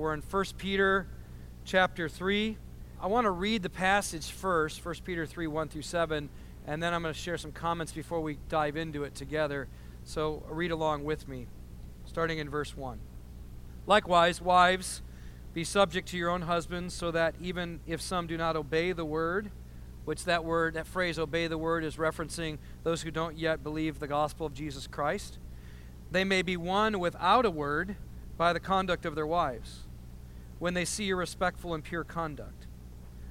We're in 1 Peter chapter 3. I want to read the passage first, 1 Peter 3, 1 through 7, and then I'm going to share some comments before we dive into it together. So read along with me, starting in verse 1. Likewise, wives, be subject to your own husbands, so that even if some do not obey the word, which that phrase obey the word is referencing those who don't yet believe the gospel of Jesus Christ, they may be won without a word by the conduct of their wives, when they see your respectful and pure conduct.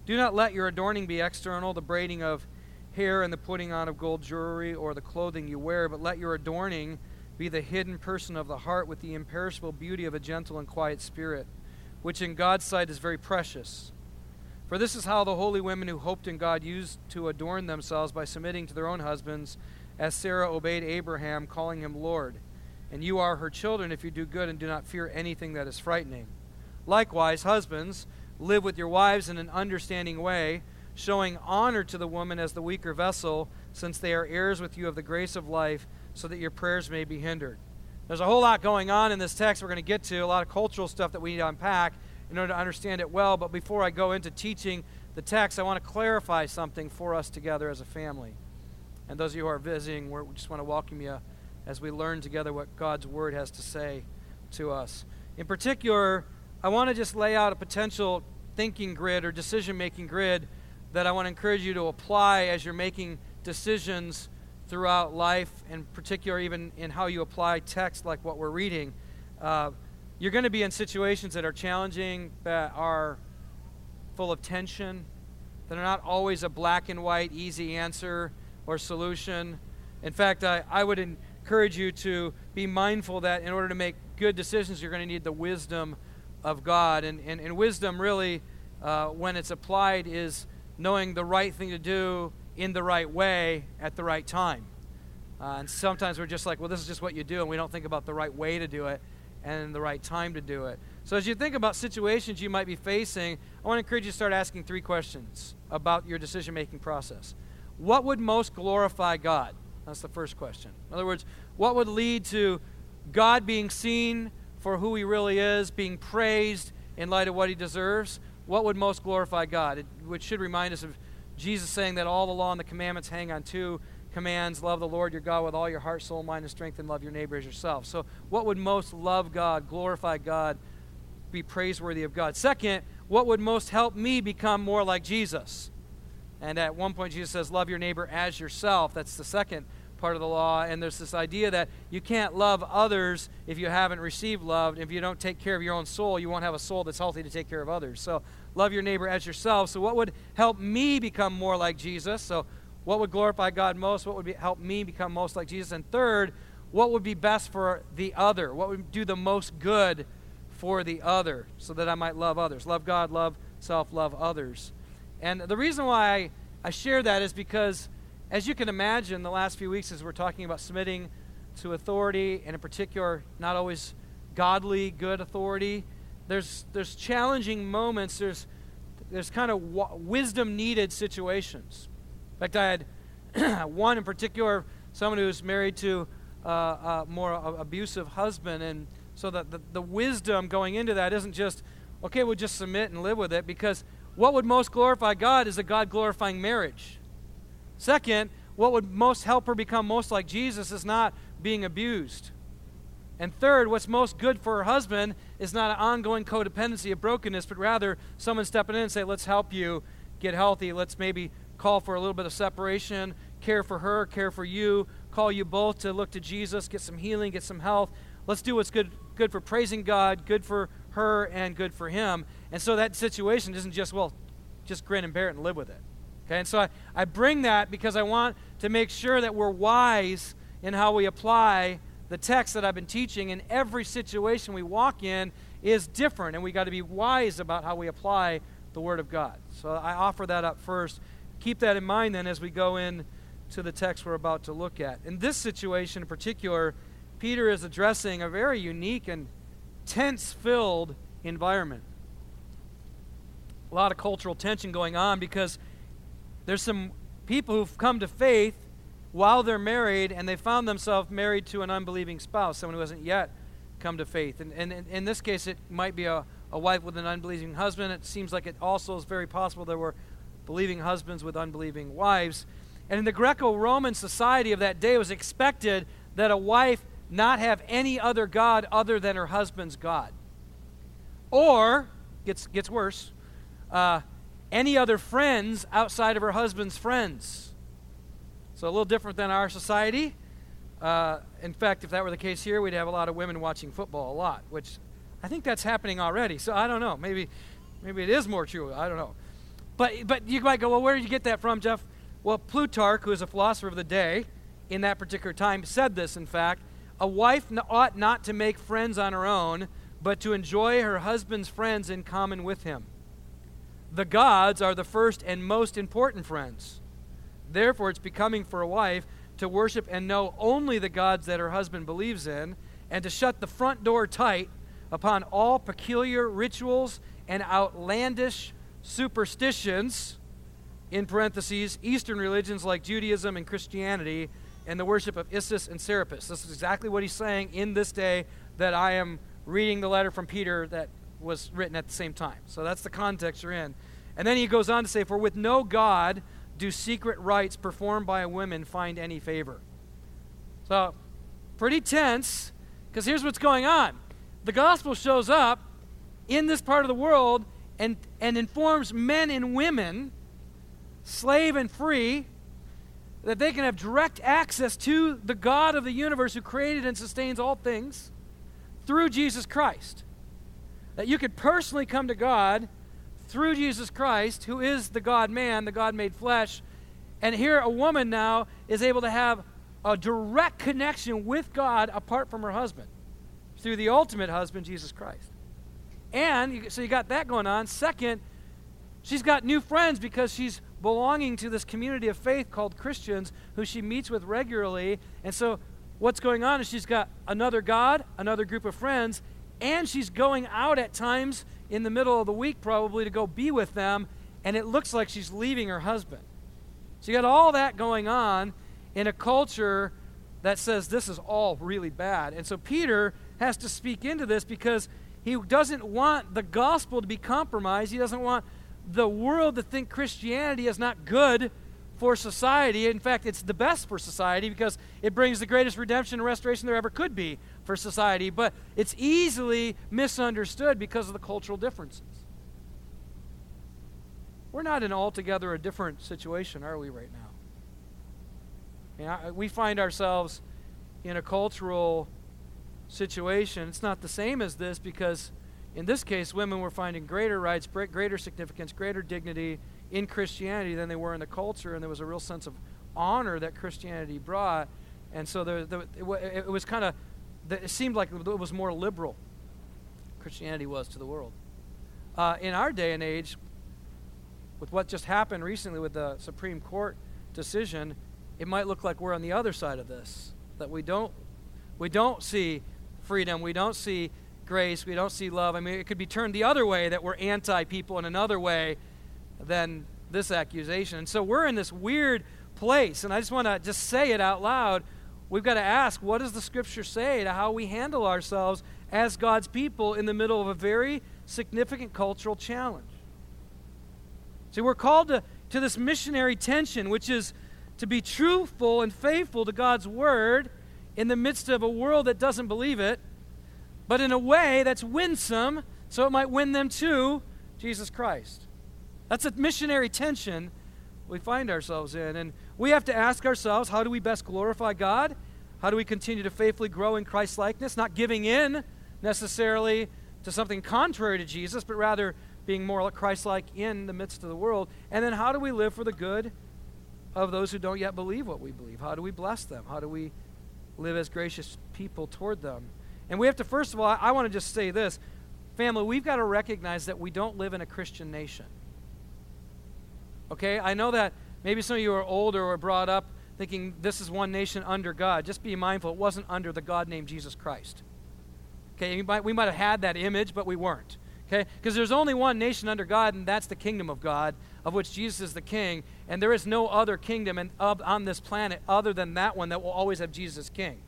Do not let your adorning be external, the braiding of hair and the putting on of gold jewelry or the clothing you wear, but let your adorning be the hidden person of the heart with the imperishable beauty of a gentle and quiet spirit, which in God's sight is very precious. For this is how the holy women who hoped in God used to adorn themselves by submitting to their own husbands, as Sarah obeyed Abraham, calling him Lord. And you are her children if you do good and do not fear anything that is frightening. Likewise, husbands, live with your wives in an understanding way, showing honor to the woman as the weaker vessel, since they are heirs with you of the grace of life, so that your prayers may be hindered. There's a whole lot going on in this text we're going to get to, a lot of cultural stuff that we need to unpack in order to understand it well. But before I go into teaching the text, I want to clarify something for us together as a family. And those of you who are visiting, we just want to welcome you as we learn together what God's Word has to say to us. In particular, I want to just lay out a potential thinking grid or decision-making grid that I want to encourage you to apply as you're making decisions throughout life, in particular even in how you apply text like what we're reading. You're going to be in situations that are challenging, that are full of tension, that are not always a black and white easy answer or solution. In fact, I would encourage you to be mindful that in order to make good decisions, you're going to need the wisdom of God. And wisdom really, when it's applied, is knowing the right thing to do in the right way at the right time. And sometimes we're just like, well, this is just what you do, and we don't think about the right way to do it and the right time to do it. So as you think about situations you might be facing, I want to encourage you to start asking three questions about your decision-making process. What would most glorify God? That's the first question. In other words, what would lead to God being seen for who he really is, being praised in light of what he deserves? What would most glorify God? Which should remind us of Jesus saying that all the law and the commandments hang on two commands: love the Lord your God with all your heart, soul, mind, and strength, and love your neighbor as yourself. So what would most love God, glorify God, be praiseworthy of God? Second, what would most help me become more like Jesus? And at one point Jesus says, love your neighbor as yourself. That's the second part of the law, and there's this idea that you can't love others if you haven't received love. If you don't take care of your own soul, you won't have a soul that's healthy to take care of others. So love your neighbor as yourself. So what would help me become more like Jesus? So what would glorify God most? What would help me become most like Jesus? And third, what would be best for the other? What would do the most good for the other so that I might love others? Love God, love self, love others. And the reason why I share that is because, as you can imagine, the last few weeks as we're talking about submitting to authority, and in particular, not always godly, good authority, there's challenging moments, there's kind of wisdom-needed situations. In fact, I had one in particular, someone who's married to a more abusive husband, and so that the wisdom going into that isn't just, okay, we'll just submit and live with it, because what would most glorify God is a God-glorifying marriage. Second, what would most help her become most like Jesus is not being abused. And third, what's most good for her husband is not an ongoing codependency of brokenness, but rather someone stepping in and say, let's help you get healthy. Let's maybe call for a little bit of separation, care for her, care for you, call you both to look to Jesus, get some healing, get some health. Let's do what's good for praising God, good for her, and good for him. And so that situation isn't just, well, just grin and bear it and live with it. Okay, and so I bring that because I want to make sure that we're wise in how we apply the text that I've been teaching, and every situation we walk in is different, and we got to be wise about how we apply the Word of God. So I offer that up first. Keep that in mind then as we go in to the text we're about to look at. In this situation in particular, Peter is addressing a very unique and tense-filled environment. A lot of cultural tension going on because there's some people who've come to faith while they're married, and they found themselves married to an unbelieving spouse, someone who hasn't yet come to faith. And in this case, it might be a a wife with an unbelieving husband. It seems like it also is very possible there were believing husbands with unbelieving wives. And in the Greco-Roman society of that day, it was expected that a wife not have any other god other than her husband's god. Or, gets worse, any other friends outside of her husband's friends. So a little different than our society. In fact, if that were the case here, we'd have a lot of women watching football a lot, which I think that's happening already. So I don't know. Maybe it is more true. I don't know. But you might go, well, where did you get that from, Jeff? Well, Plutarch, who is a philosopher of the day in that particular time, said this, in fact. A wife ought not to make friends on her own, but to enjoy her husband's friends in common with him. The gods are the first and most important friends. Therefore, it's becoming for a wife to worship and know only the gods that her husband believes in, and to shut the front door tight upon all peculiar rituals and outlandish superstitions, in parentheses, Eastern religions like Judaism and Christianity, and the worship of Isis and Serapis. This is exactly what he's saying in this day that I am reading the letter from Peter that was written at the same time. So that's the context you're in. And then he goes on to say, for with no god do secret rites performed by women find any favor. So pretty tense, because here's what's going on. The gospel shows up in this part of the world and informs men and women, slave and free, that they can have direct access to the God of the universe who created and sustains all things through Jesus Christ. That you could personally come to God through Jesus Christ, who is the God-man, the God-made flesh. And here a woman now is able to have a direct connection with God apart from her husband, through the ultimate husband, Jesus Christ. And so you got that going on. Second, she's got new friends because she's belonging to this community of faith called Christians who she meets with regularly. And so what's going on is she's got another god, another group of friends, and she's going out at times in the middle of the week probably to go be with them, and it looks like she's leaving her husband. So you got all that going on in a culture that says this is all really bad. And so Peter has to speak into this because he doesn't want the gospel to be compromised. He doesn't want the world to think Christianity is not good for society. In fact, it's the best for society because it brings the greatest redemption and restoration there ever could be for society. But it's easily misunderstood because of the cultural differences. We're not in altogether a different situation, are we, right now? I mean, we find ourselves in a cultural situation. It's not the same as this because in this case, women were finding greater rights, greater significance, greater dignity in Christianity than they were in the culture, and there was a real sense of honor that Christianity brought. And so it was kind of, it seemed like it was more liberal, Christianity was, to the world. In our day and age, with what just happened recently with the Supreme Court decision, it might look like we're on the other side of this, that we don't see freedom, we don't see grace, we don't see love. I mean, it could be turned the other way, that we're anti-people in another way than this accusation. And so we're in this weird place, and I just want to say it out loud. We've got to ask, what does the Scripture say to how we handle ourselves as God's people in the middle of a very significant cultural challenge? See, we're called to this missionary tension, which is to be truthful and faithful to God's Word in the midst of a world that doesn't believe it, but in a way that's winsome, so it might win them to Jesus Christ. That's a missionary tension we find ourselves in. And we have to ask ourselves, how do we best glorify God? How do we continue to faithfully grow in Christ-likeness? Not giving in necessarily to something contrary to Jesus, but rather being more Christ-like in the midst of the world. And then how do we live for the good of those who don't yet believe what we believe? How do we bless them? How do we live as gracious people toward them? And we have to, first of all, I want to just say this. Family, we've got to recognize that we don't live in a Christian nation. Okay? I know that maybe some of you are older or brought up thinking this is one nation under God. Just be mindful, it wasn't under the God named Jesus Christ. Okay? We might have had that image, but we weren't. Okay? Because there's only one nation under God, and that's the kingdom of God, of which Jesus is the king. And there is no other kingdom on this planet other than that one that will always have Jesus as king.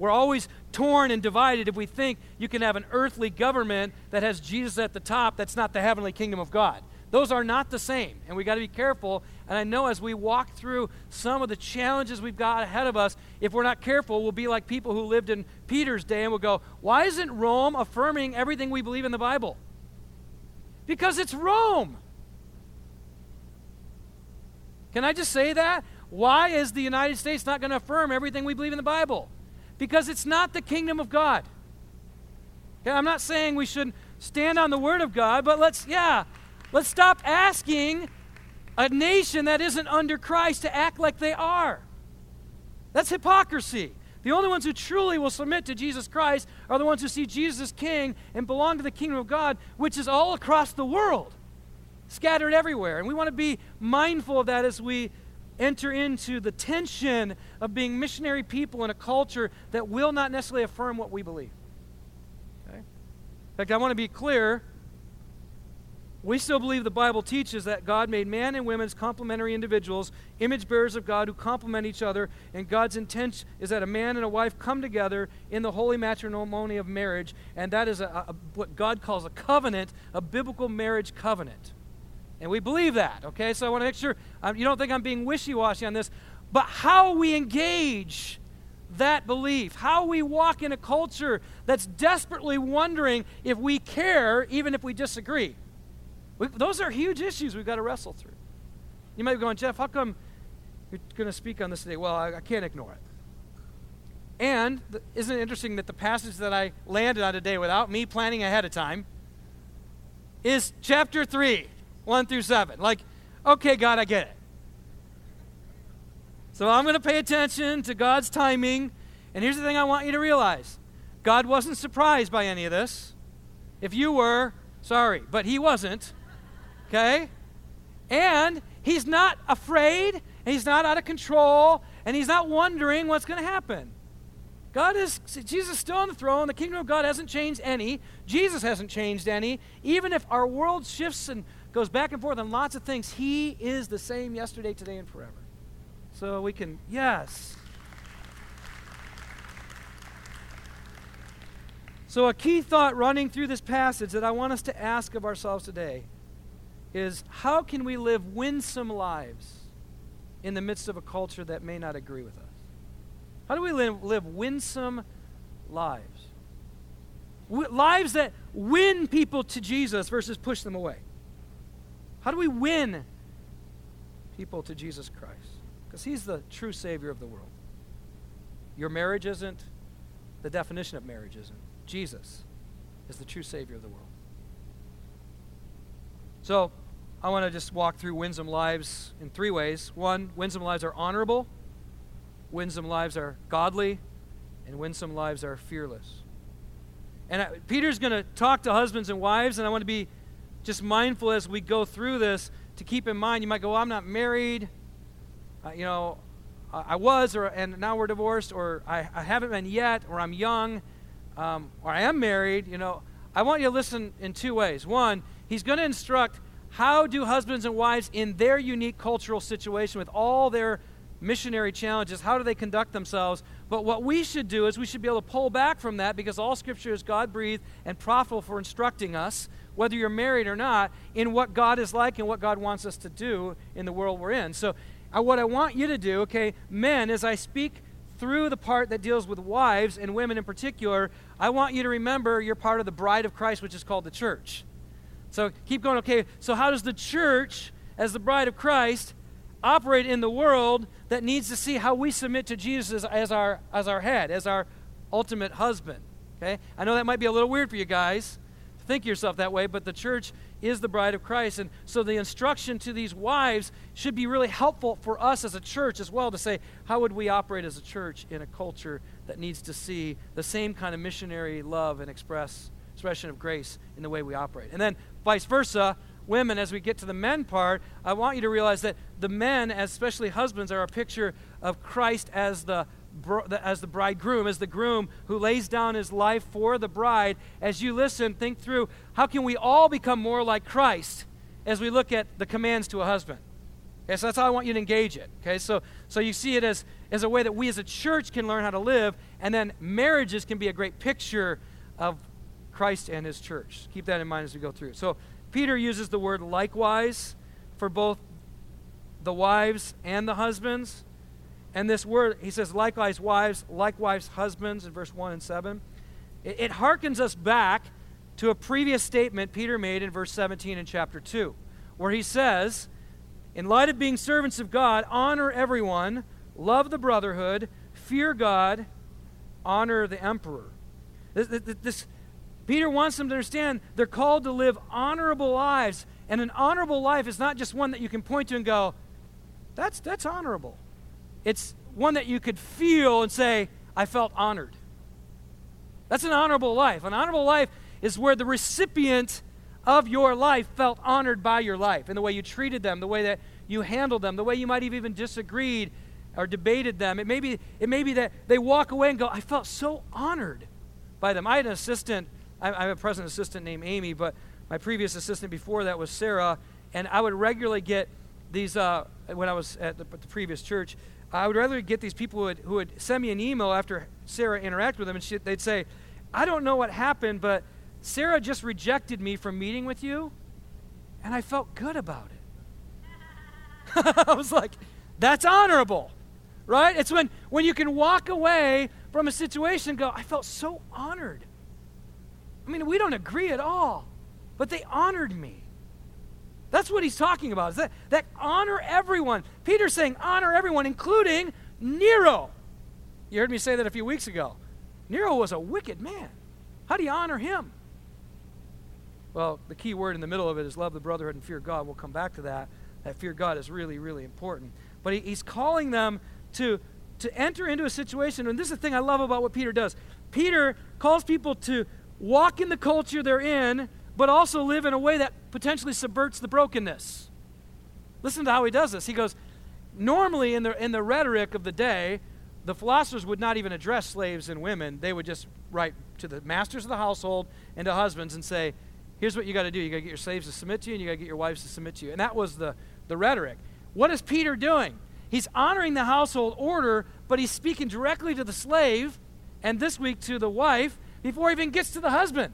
We're always torn and divided if we think you can have an earthly government that has Jesus at the top that's not the heavenly kingdom of God. Those are not the same, and we got to be careful. And I know as we walk through some of the challenges we've got ahead of us, if we're not careful, we'll be like people who lived in Peter's day and we'll go, why isn't Rome affirming everything we believe in the Bible? Because it's Rome. Can I just say that? Why is the United States not going to affirm everything we believe in the Bible? Because it's not the kingdom of God. Okay, I'm not saying we should stand on the word of God, but let's stop asking a nation that isn't under Christ to act like they are. That's hypocrisy. The only ones who truly will submit to Jesus Christ are the ones who see Jesus as king and belong to the kingdom of God, which is all across the world, scattered everywhere. And we want to be mindful of that as we enter into the tension of being missionary people in a culture that will not necessarily affirm what we believe. Okay? In fact, I want to be clear. We still believe the Bible teaches that God made man and women as complementary individuals, image bearers of God who complement each other, and God's intent is that a man and a wife come together in the holy matrimony of marriage, and that is what God calls a covenant, a biblical marriage covenant. And we believe that, okay? So I want to make sure you don't think I'm being wishy-washy on this, but how we engage that belief, how we walk in a culture that's desperately wondering if we care even if we disagree. Those are huge issues we've got to wrestle through. You might be going, Jeff, how come you're going to speak on this today? Well, I can't ignore it. And isn't it interesting that the passage that I landed on today without me planning ahead of time is chapter 3, 1 through 7. Like, okay, God, I get it. So I'm going to pay attention to God's timing. And here's the thing I want you to realize. God wasn't surprised by any of this. If you were, sorry, but he wasn't. Okay? And he's not afraid, and he's not out of control, and he's not wondering what's going to happen. Jesus is still on the throne. The kingdom of God hasn't changed any. Jesus hasn't changed any. Even if our world shifts and goes back and forth on lots of things, he is the same yesterday, today, and forever. So we can, yes. So a key thought running through this passage that I want us to ask of ourselves today is how can we live winsome lives in the midst of a culture that may not agree with us? How do we live winsome lives? Lives that win people to Jesus versus push them away. How do we win people to Jesus Christ? Because he's the true Savior of the world. Your marriage isn't. The definition of marriage isn't. Jesus is the true Savior of the world. So, I want to just walk through winsome lives in three ways. One, winsome lives are honorable, winsome lives are godly, and winsome lives are fearless. And Peter's going to talk to husbands and wives, and I want to be just mindful as we go through this to keep in mind. You might go, well, I'm not married, I was, and now we're divorced, or I haven't been yet, or I'm young, or I am married. I want you to listen in two ways. One, he's going to instruct how do husbands and wives in their unique cultural situation with all their missionary challenges, how do they conduct themselves? But what we should do is we should be able to pull back from that because all Scripture is God-breathed and profitable for instructing us, whether you're married or not, in what God is like and what God wants us to do in the world we're in. So what I want you to do, okay, men, as I speak through the part that deals with wives and women in particular, I want you to remember you're part of the bride of Christ, which is called the church. So keep going, okay, so how does the church, as the bride of Christ, operate in the world that needs to see how we submit to Jesus as our head, as our ultimate husband, okay? I know that might be a little weird for you guys to think of yourself that way, but the church is the bride of Christ, and so the instruction to these wives should be really helpful for us as a church as well to say, how would we operate as a church in a culture that needs to see the same kind of missionary love and expression of grace in the way we operate? And then vice versa, women, as we get to the men part, I want you to realize that the men, especially husbands, are a picture of Christ as the bridegroom, as the groom who lays down his life for the bride. As you listen, think through how can we all become more like Christ as we look at the commands to a husband. Okay, so that's how I want you to engage it. Okay, so you see it as is a way that we as a church can learn how to live, and then marriages can be a great picture of Christ and his church. Keep that in mind as we go through. So Peter uses the word likewise for both the wives and the husbands. And this word, he says, likewise wives, likewise husbands in verse 1 and 7. It harkens us back to a previous statement Peter made in verse 17 in chapter 2, where he says, in light of being servants of God, honor everyone, love the brotherhood, fear God, honor the emperor. This Peter wants them to understand they're called to live honorable lives, and an honorable life is not just one that you can point to and go, that's honorable. It's one that you could feel and say, I felt honored. That's an honorable life. An honorable life is where the recipient of your life felt honored by your life, and the way you treated them, the way that you handled them, the way you might have even disagreed or debated them. It may be that they walk away and go, I felt so honored by them. I had an assistant, I have a present assistant named Amy, but my previous assistant before that was Sarah, and I would regularly get these, when I was at the previous church, I would rather get these people who would send me an email after Sarah interacted with them, and they'd say, I don't know what happened, but Sarah just rejected me from meeting with you, and I felt good about it. I was like, that's honorable, right? It's when you can walk away from a situation and go, I felt so honored. I mean, we don't agree at all, but they honored me. That's what he's talking about, is that honor everyone. Peter's saying honor everyone, including Nero. You heard me say that a few weeks ago. Nero was a wicked man. How do you honor him? Well, the key word in the middle of it is love the brotherhood and fear God. We'll come back to that. That fear God is really, really important. But he's calling them to enter into a situation, and this is the thing I love about what Peter does. Peter calls people to walk in the culture they're in, but also live in a way that potentially subverts the brokenness. Listen to how he does this. He goes, normally in the rhetoric of the day, the philosophers would not even address slaves and women. They would just write to the masters of the household and to husbands and say, here's what you got to do. You got to get your slaves to submit to you, and you got to get your wives to submit to you. And that was the rhetoric. What is Peter doing? He's honoring the household order, but he's speaking directly to the slave, and this week to the wife, before he even gets to the husband.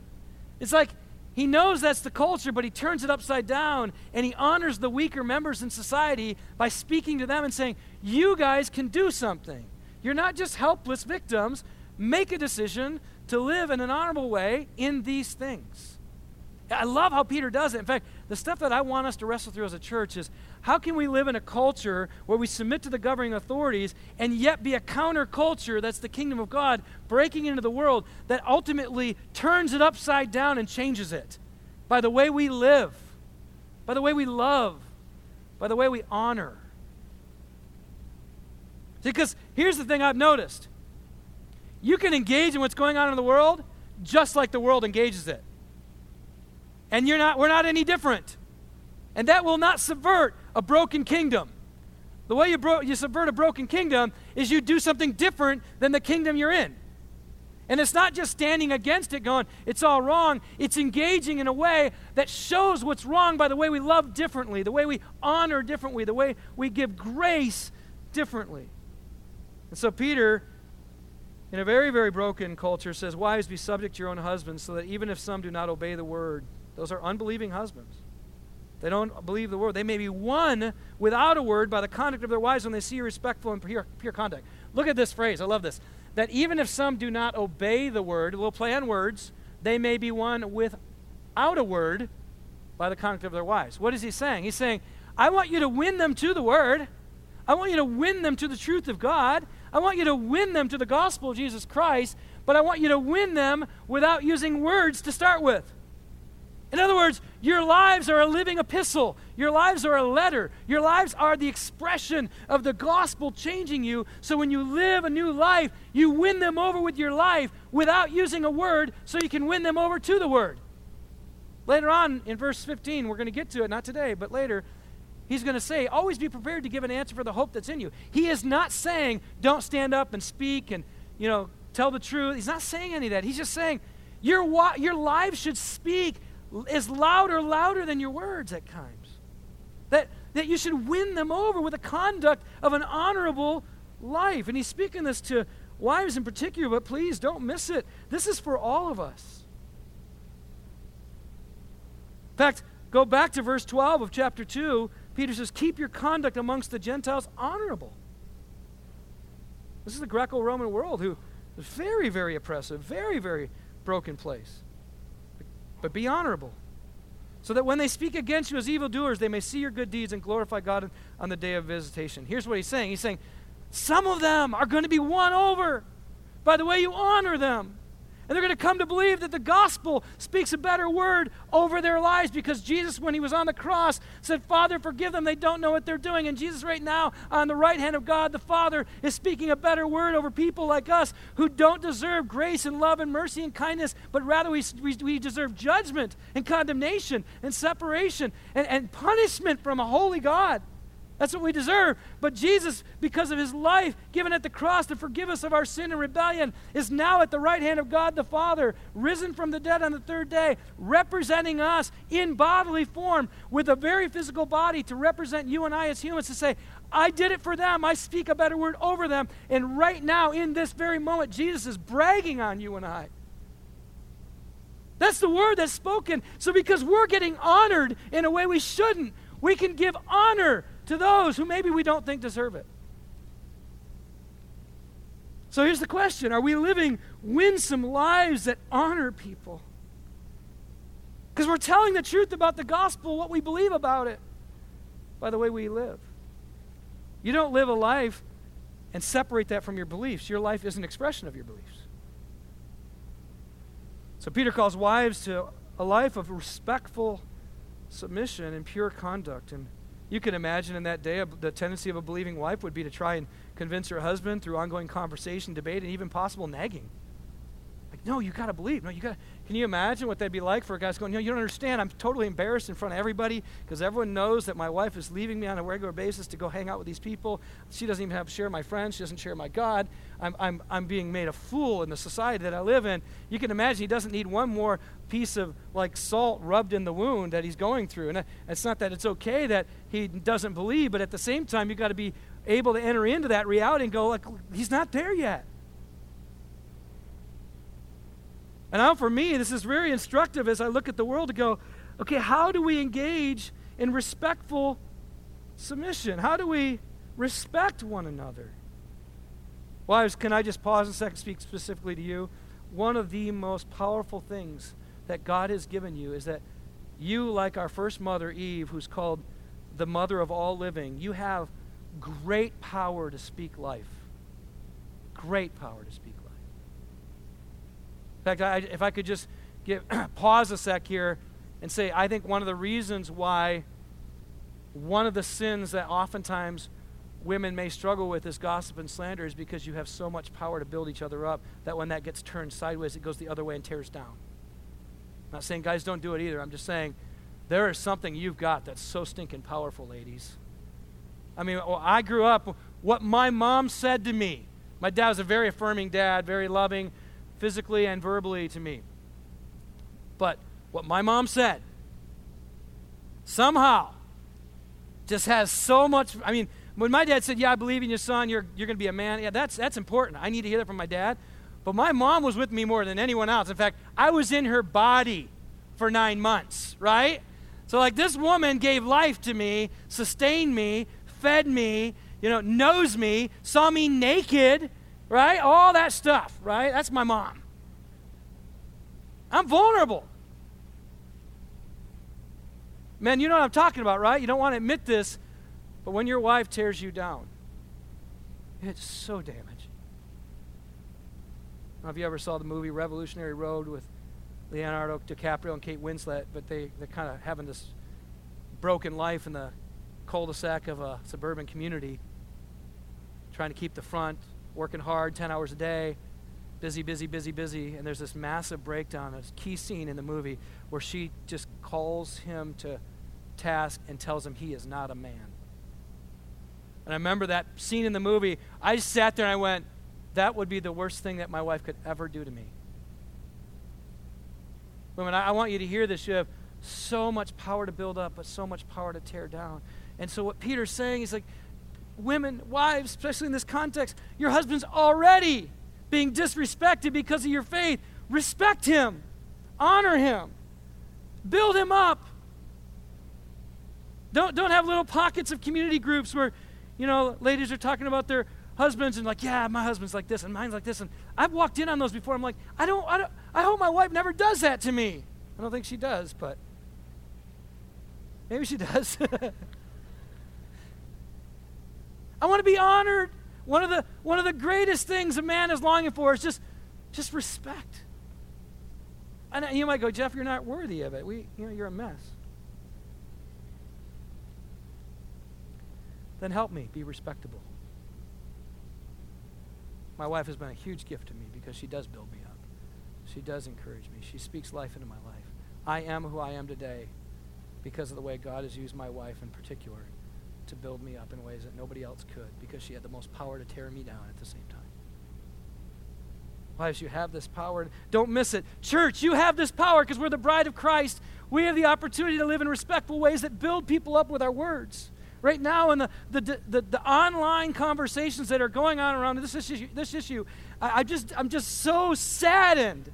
It's like, he knows that's the culture, but he turns it upside down, and he honors the weaker members in society by speaking to them and saying, you guys can do something. You're not just helpless victims. Make a decision to live in an honorable way in these things. I love how Peter does it. In fact, the stuff that I want us to wrestle through as a church is, how can we live in a culture where we submit to the governing authorities and yet be a counterculture that's the kingdom of God breaking into the world that ultimately turns it upside down and changes it by the way we live, by the way we love, by the way we honor? Because here's the thing I've noticed. You can engage in what's going on in the world just like the world engages it. And we're not any different. And that will not subvert a broken kingdom. The way you subvert a broken kingdom is you do something different than the kingdom you're in. And it's not just standing against it going, it's all wrong. It's engaging in a way that shows what's wrong by the way we love differently, the way we honor differently, the way we give grace differently. And so Peter, in a very, very broken culture, says, wives, be subject to your own husbands, so that even if some do not obey the word, those are unbelieving husbands. They don't believe the word. They may be won without a word by the conduct of their wives when they see respectful and pure conduct. Look at this phrase. I love this. That even if some do not obey the word, a little play on words, they may be won without a word by the conduct of their wives. What is he saying? He's saying, I want you to win them to the word. I want you to win them to the truth of God. I want you to win them to the gospel of Jesus Christ, but I want you to win them without using words to start with. In other words, your lives are a living epistle. Your lives are a letter. Your lives are the expression of the gospel changing you. So when you live a new life, you win them over with your life without using a word, so you can win them over to the word. Later on in verse 15, we're going to get to it, not today, but later, he's going to say, always be prepared to give an answer for the hope that's in you. He is not saying, don't stand up and speak and, tell the truth. He's not saying any of that. He's just saying, your life should speak is louder than your words at times. That you should win them over with the conduct of an honorable life. And he's speaking this to wives in particular, but please don't miss it. This is for all of us. In fact, go back to verse 12 of chapter 2. Peter says, keep your conduct amongst the Gentiles honorable. This is the Greco-Roman world, who is very, very oppressive, very, very broken place. But be honorable, so that when they speak against you as evildoers, they may see your good deeds and glorify God on the day of visitation. Here's what he's saying. He's saying, some of them are going to be won over by the way you honor them. And they're going to come to believe that the gospel speaks a better word over their lives, because Jesus, when he was on the cross, said, Father, forgive them. They don't know what they're doing. And Jesus right now, on the right hand of God, the Father, is speaking a better word over people like us who don't deserve grace and love and mercy and kindness, but rather we deserve judgment and condemnation and separation and punishment from a holy God. That's what we deserve. But Jesus, because of his life given at the cross to forgive us of our sin and rebellion, is now at the right hand of God the Father, risen from the dead on the third day, representing us in bodily form with a very physical body to represent you and I as humans, to say, I did it for them. I speak a better word over them. And right now, in this very moment, Jesus is bragging on you and I. That's the word that's spoken. So because we're getting honored in a way we shouldn't, we can give honor to those who maybe we don't think deserve it. So here's the question. Are we living winsome lives that honor people? Because we're telling the truth about the gospel, what we believe about it, by the way we live. You don't live a life and separate that from your beliefs. Your life is an expression of your beliefs. So Peter calls wives to a life of respectful submission and pure conduct. And you can imagine in that day, the tendency of a believing wife would be to try and convince her husband through ongoing conversation, debate, and even possible nagging. Like, no, you got to believe. No, you got. Can you imagine what that'd be like for a guy going, no, you don't understand. I'm totally embarrassed in front of everybody because everyone knows that my wife is leaving me on a regular basis to go hang out with these people. She doesn't even share my friends. She doesn't share my God. I'm being made a fool in the society that I live in. You can imagine he doesn't need one more piece of like salt rubbed in the wound that he's going through. And it's not that it's okay that he doesn't believe, but at the same time, you've got to be able to enter into that reality and go, like, he's not there yet. And now for me, this is very instructive as I look at the world to go, okay, how do we engage in respectful submission? How do we respect one another? Wives, can I just pause a second and speak specifically to you? One of the most powerful things that God has given you is that you, like our first mother, Eve, who's called the mother of all living, you have great power to speak life. Great power to speak life. In fact, if I could just pause a sec here and say, I think one of the reasons why one of the sins that oftentimes women may struggle with is gossip and slander is because you have so much power to build each other up that when that gets turned sideways, it goes the other way and tears down. I'm not saying guys don't do it either. I'm just saying there is something you've got that's so stinking powerful, ladies. I mean, I grew up, what my mom said to me. My dad was a very affirming dad, very loving physically and verbally to me. But what my mom said somehow just has so much, I mean, when my dad said, yeah, I believe in your son, you're going to be a man, yeah, that's important. I need to hear that from my dad. But my mom was with me more than anyone else. In fact, I was in her body for 9 months, right? So, like, this woman gave life to me, sustained me, fed me, you know, knows me, saw me naked, right? All that stuff, right? That's my mom. I'm vulnerable. Man, you know what I'm talking about, right? You don't want to admit this, but when your wife tears you down, it's so damaging. I don't know if you ever saw the movie Revolutionary Road with Leonardo DiCaprio and Kate Winslet, but they're kind of having this broken life in the cul-de-sac of a suburban community, trying to keep the front, working hard, 10 hours a day, busy, busy, busy, busy, and there's this massive breakdown, this key scene in the movie where she just calls him to task and tells him he is not a man. And I remember that scene in the movie. I sat there and I went, that would be the worst thing that my wife could ever do to me. Women, I want you to hear this. You have so much power to build up, but so much power to tear down. And so what Peter's saying is like, women, wives, especially in this context, your husband's already being disrespected because of your faith. Respect him. Honor him. Build him up. Don't have little pockets of community groups where, you know, ladies are talking about their husbands and like, yeah, my husband's like this and mine's like this. And I've walked in on those before. I'm like, I hope my wife never does that to me. I don't think she does, but maybe she does. I want to be honored. One of the greatest things a man is longing for is just respect. And you might go, Jeff, you're not worthy of it. You're a mess. Then help me be respectable. My wife has been a huge gift to me because she does build me up. She does encourage me. She speaks life into my life. I am who I am today because of the way God has used my wife in particular to build me up in ways that nobody else could, because she had the most power to tear me down at the same time. Wives, you have this power. Don't miss it. Church, you have this power because we're the bride of Christ. We have the opportunity to live in respectful ways that build people up with our words. Right now in the online conversations that are going on around this issue, I'm just so saddened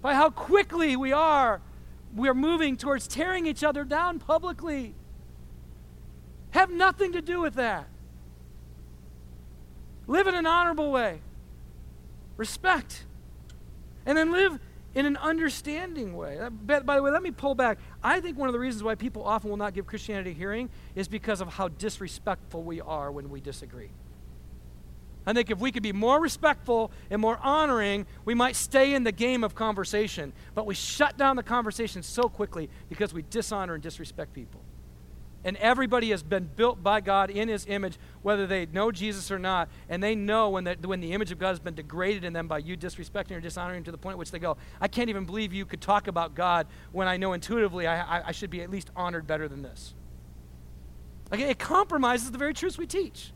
by how quickly we're moving towards tearing each other down publicly. Have nothing to do with that. Live in an honorable way. Respect. And then live in an understanding way. By the way, let me pull back. I think one of the reasons why people often will not give Christianity a hearing is because of how disrespectful we are when we disagree. I think if we could be more respectful and more honoring, we might stay in the game of conversation. But we shut down the conversation so quickly because we dishonor and disrespect people. And everybody has been built by God in his image, whether they know Jesus or not. And they know when the image of God has been degraded in them by you disrespecting or dishonoring to the point at which they go, I can't even believe you could talk about God when I know intuitively I should be at least honored better than this. Like, it compromises the very truths we teach.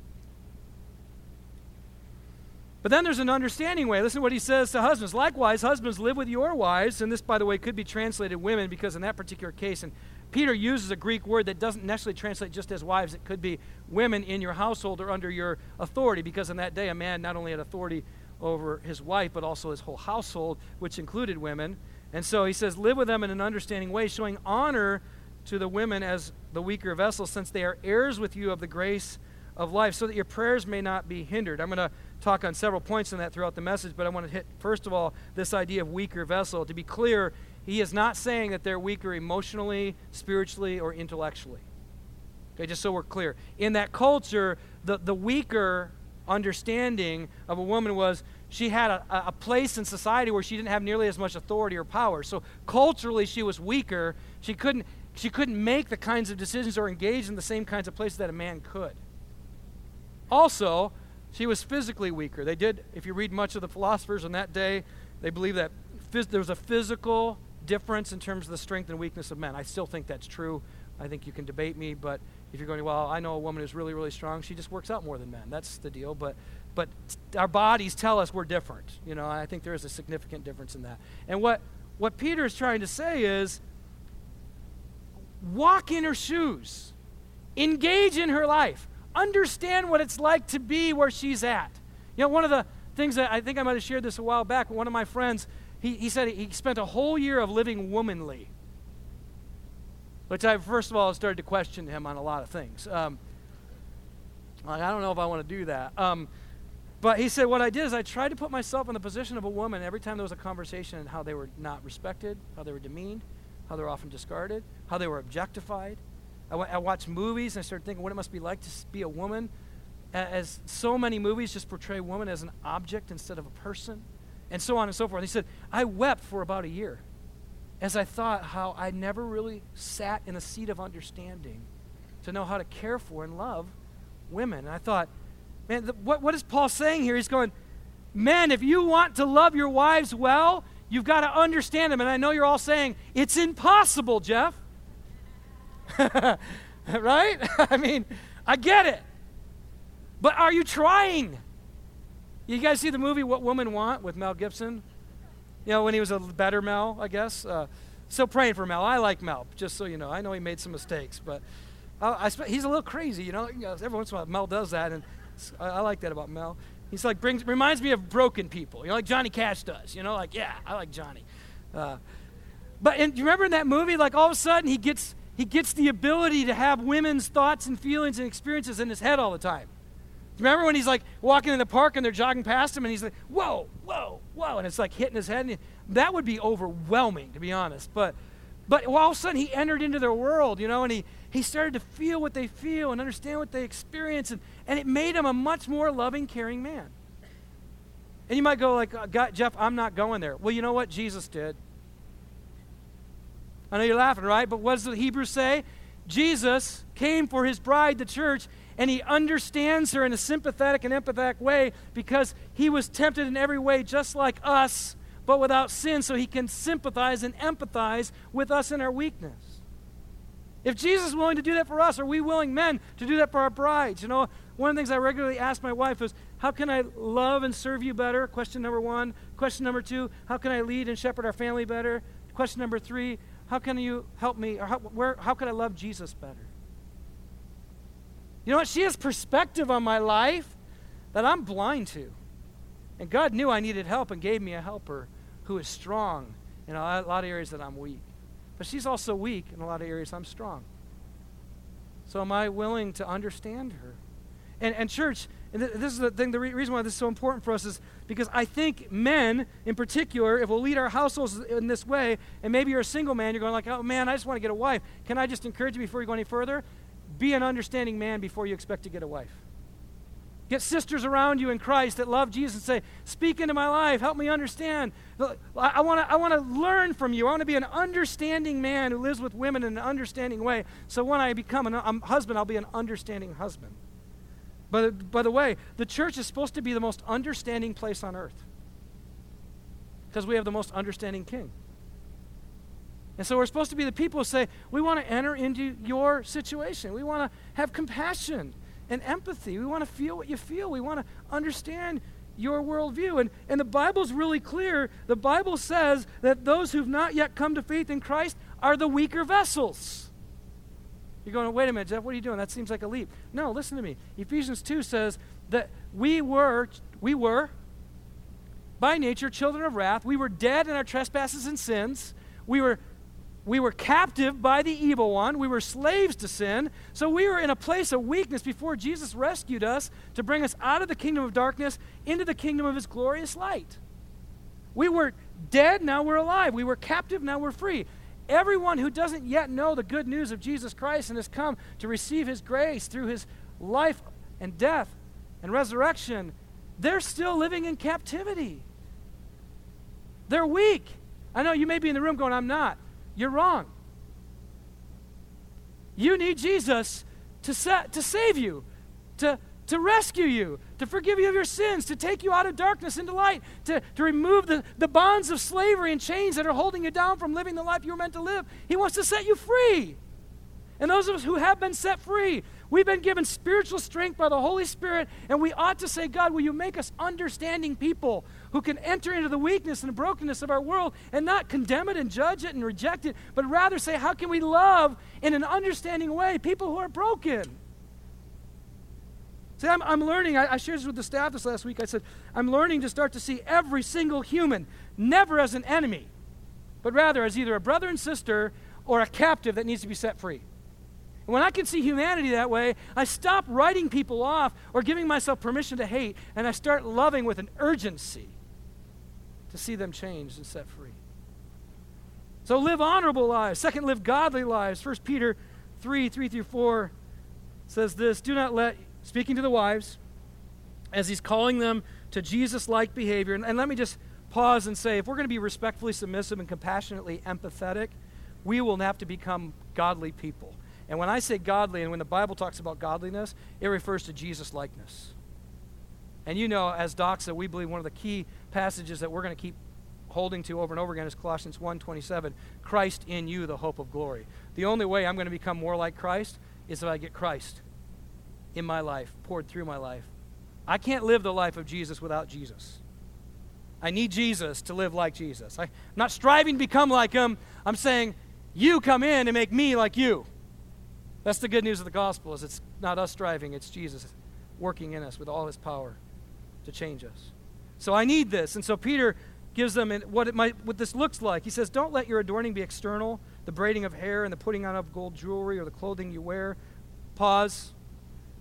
But then there's an understanding way. Listen to what he says to husbands. Likewise, husbands, live with your wives. And this, by the way, could be translated women, because in that particular case, and Peter uses a Greek word that doesn't necessarily translate just as wives. It could be women in your household or under your authority, because in that day a man not only had authority over his wife but also his whole household, which included women. And so he says, live with them in an understanding way, showing honor to the women as the weaker vessel, since they are heirs with you of the grace of life, so that your prayers may not be hindered. I'm going to talk on several points on that throughout the message, but I want to hit, first of all, this idea of weaker vessel. To be clear, he is not saying that they're weaker emotionally, spiritually, or intellectually. Okay, just so we're clear. In that culture, the weaker understanding of a woman was she had a place in society where she didn't have nearly as much authority or power. So culturally, she was weaker. She couldn't make the kinds of decisions or engage in the same kinds of places that a man could. Also, she was physically weaker. They did, if you read much of the philosophers on that day, they believed that there was a physical difference in terms of the strength and weakness of men. I still think that's true. I think you can debate me, but if you're going, well, I know a woman who's really, really strong, she just works out more than men. That's the deal. But our bodies tell us we're different. You know, I think there is a significant difference in that. And what Peter is trying to say is, walk in her shoes. Engage in her life. Understand what it's like to be where she's at. You know, one of the things that I think I might have shared this a while back, one of my friends, he said he spent a whole year of living womanly, which I, first of all, started to question him on a lot of things. I don't know if I want to do that. But he said, what I did is I tried to put myself in the position of a woman every time there was a conversation and how they were not respected, how they were demeaned, how they were often discarded, how they were objectified. I watched movies and I started thinking what it must be like to be a woman, as so many movies just portray women as an object instead of a person, and so on and so forth. He said, I wept for about a year as I thought how I never really sat in a seat of understanding to know how to care for and love women. And I thought, man, what is Paul saying here? He's going, men, if you want to love your wives well, you've got to understand them. And I know you're all saying, it's impossible, Jeff. Right? I mean, I get it. But are you trying? You guys see the movie What Women Want with Mel Gibson? You know, when he was a better Mel, I guess. Still praying for Mel. I like Mel, just so you know. I know he made some mistakes, but He's a little crazy, you know. Every once in a while, Mel does that, and I like that about Mel. He's like reminds me of broken people, like Johnny Cash does, Like, yeah, I like Johnny. But you remember in that movie, like all of a sudden he gets the ability to have women's thoughts and feelings and experiences in his head all the time. Do you remember when he's like walking in the park and they're jogging past him and he's like, whoa, whoa, whoa, and it's like hitting his head. And that would be overwhelming, to be honest. But all of a sudden he entered into their world, and he started to feel what they feel and understand what they experience, and it made him a much more loving, caring man. And you might go like, God, Jeff, I'm not going there. Well, you know what? Jesus did. I know you're laughing, right? But what does the Hebrews say? Jesus came for his bride, the church, and he understands her in a sympathetic and empathetic way because he was tempted in every way just like us, but without sin, so he can sympathize and empathize with us in our weakness. If Jesus is willing to do that for us, are we willing men to do that for our brides? One of the things I regularly ask my wife is, how can I love and serve you better? Question number one. Question number two, how can I lead and shepherd our family better? Question number three, how can you help me? Or how can I love Jesus better? You know what? She has perspective on my life that I'm blind to. And God knew I needed help and gave me a helper who is strong in a lot of areas that I'm weak. But she's also weak in a lot of areas I'm strong. So am I willing to understand her? And church, and this is the thing, the reason why this is so important for us is because I think men, in particular, if we'll lead our households in this way, and maybe you're a single man, you're going like, oh man, I just want to get a wife. Can I just encourage you before you go any further? Be an understanding man before you expect to get a wife. Get sisters around you in Christ that love Jesus and say, speak into my life, help me understand. I want to learn from you. I want to be an understanding man who lives with women in an understanding way. So when I become a husband, I'll be an understanding husband. By the way, the church is supposed to be the most understanding place on earth because we have the most understanding king. And so we're supposed to be the people who say, we want to enter into your situation. We want to have compassion and empathy. We want to feel what you feel. We want to understand your worldview. And the Bible's really clear. The Bible says that those who've not yet come to faith in Christ are the weaker vessels. You're going, wait a minute, Jeff, what are you doing? That seems like a leap. No, listen to me. Ephesians 2 says that we were, by nature, children of wrath. We were dead in our trespasses and sins. We were captive by the evil one. We were slaves to sin. So we were in a place of weakness before Jesus rescued us to bring us out of the kingdom of darkness into the kingdom of his glorious light. We were dead, now we're alive. We were captive, now we're free. Everyone who doesn't yet know the good news of Jesus Christ and has come to receive his grace through his life and death and resurrection, they're still living in captivity. They're weak. I know you may be in the room going, I'm not. You're wrong. You need Jesus to save you, to rescue you, to forgive you of your sins, to take you out of darkness into light, to remove the bonds of slavery and chains that are holding you down from living the life you were meant to live. He wants to set you free. And those of us who have been set free, we've been given spiritual strength by the Holy Spirit, and we ought to say, God, will you make us understanding people who can enter into the weakness and brokenness of our world and not condemn it and judge it and reject it, but rather say, how can we love in an understanding way people who are broken? See, I'm learning. I shared this with the staff this last week. I said, I'm learning to start to see every single human, never as an enemy, but rather as either a brother and sister or a captive that needs to be set free. And when I can see humanity that way, I stop writing people off or giving myself permission to hate, and I start loving with an urgency to see them changed and set free. So live honorable lives. Second, live godly lives. 1 Peter 3:3-4 says this, do not let... Speaking to the wives, as he's calling them to Jesus-like behavior, and let me just pause and say, if we're going to be respectfully submissive and compassionately empathetic, we will have to become godly people. And when I say godly, and when the Bible talks about godliness, it refers to Jesus-likeness. And you know, as Doxa, we believe one of the key passages that we're going to keep holding to over and over again is Colossians 1:27, Christ in you, the hope of glory. The only way I'm going to become more like Christ is if I get Christ in my life, poured through my life. I can't live the life of Jesus without Jesus. I need Jesus to live like Jesus. I'm not striving to become like him. I'm saying, you come in and make me like you. That's the good news of the gospel, is it's not us striving, it's Jesus working in us with all his power to change us. So I need this. And so Peter gives them what this looks like. He says, don't let your adorning be external, the braiding of hair and the putting on of gold jewelry or the clothing you wear. Pause.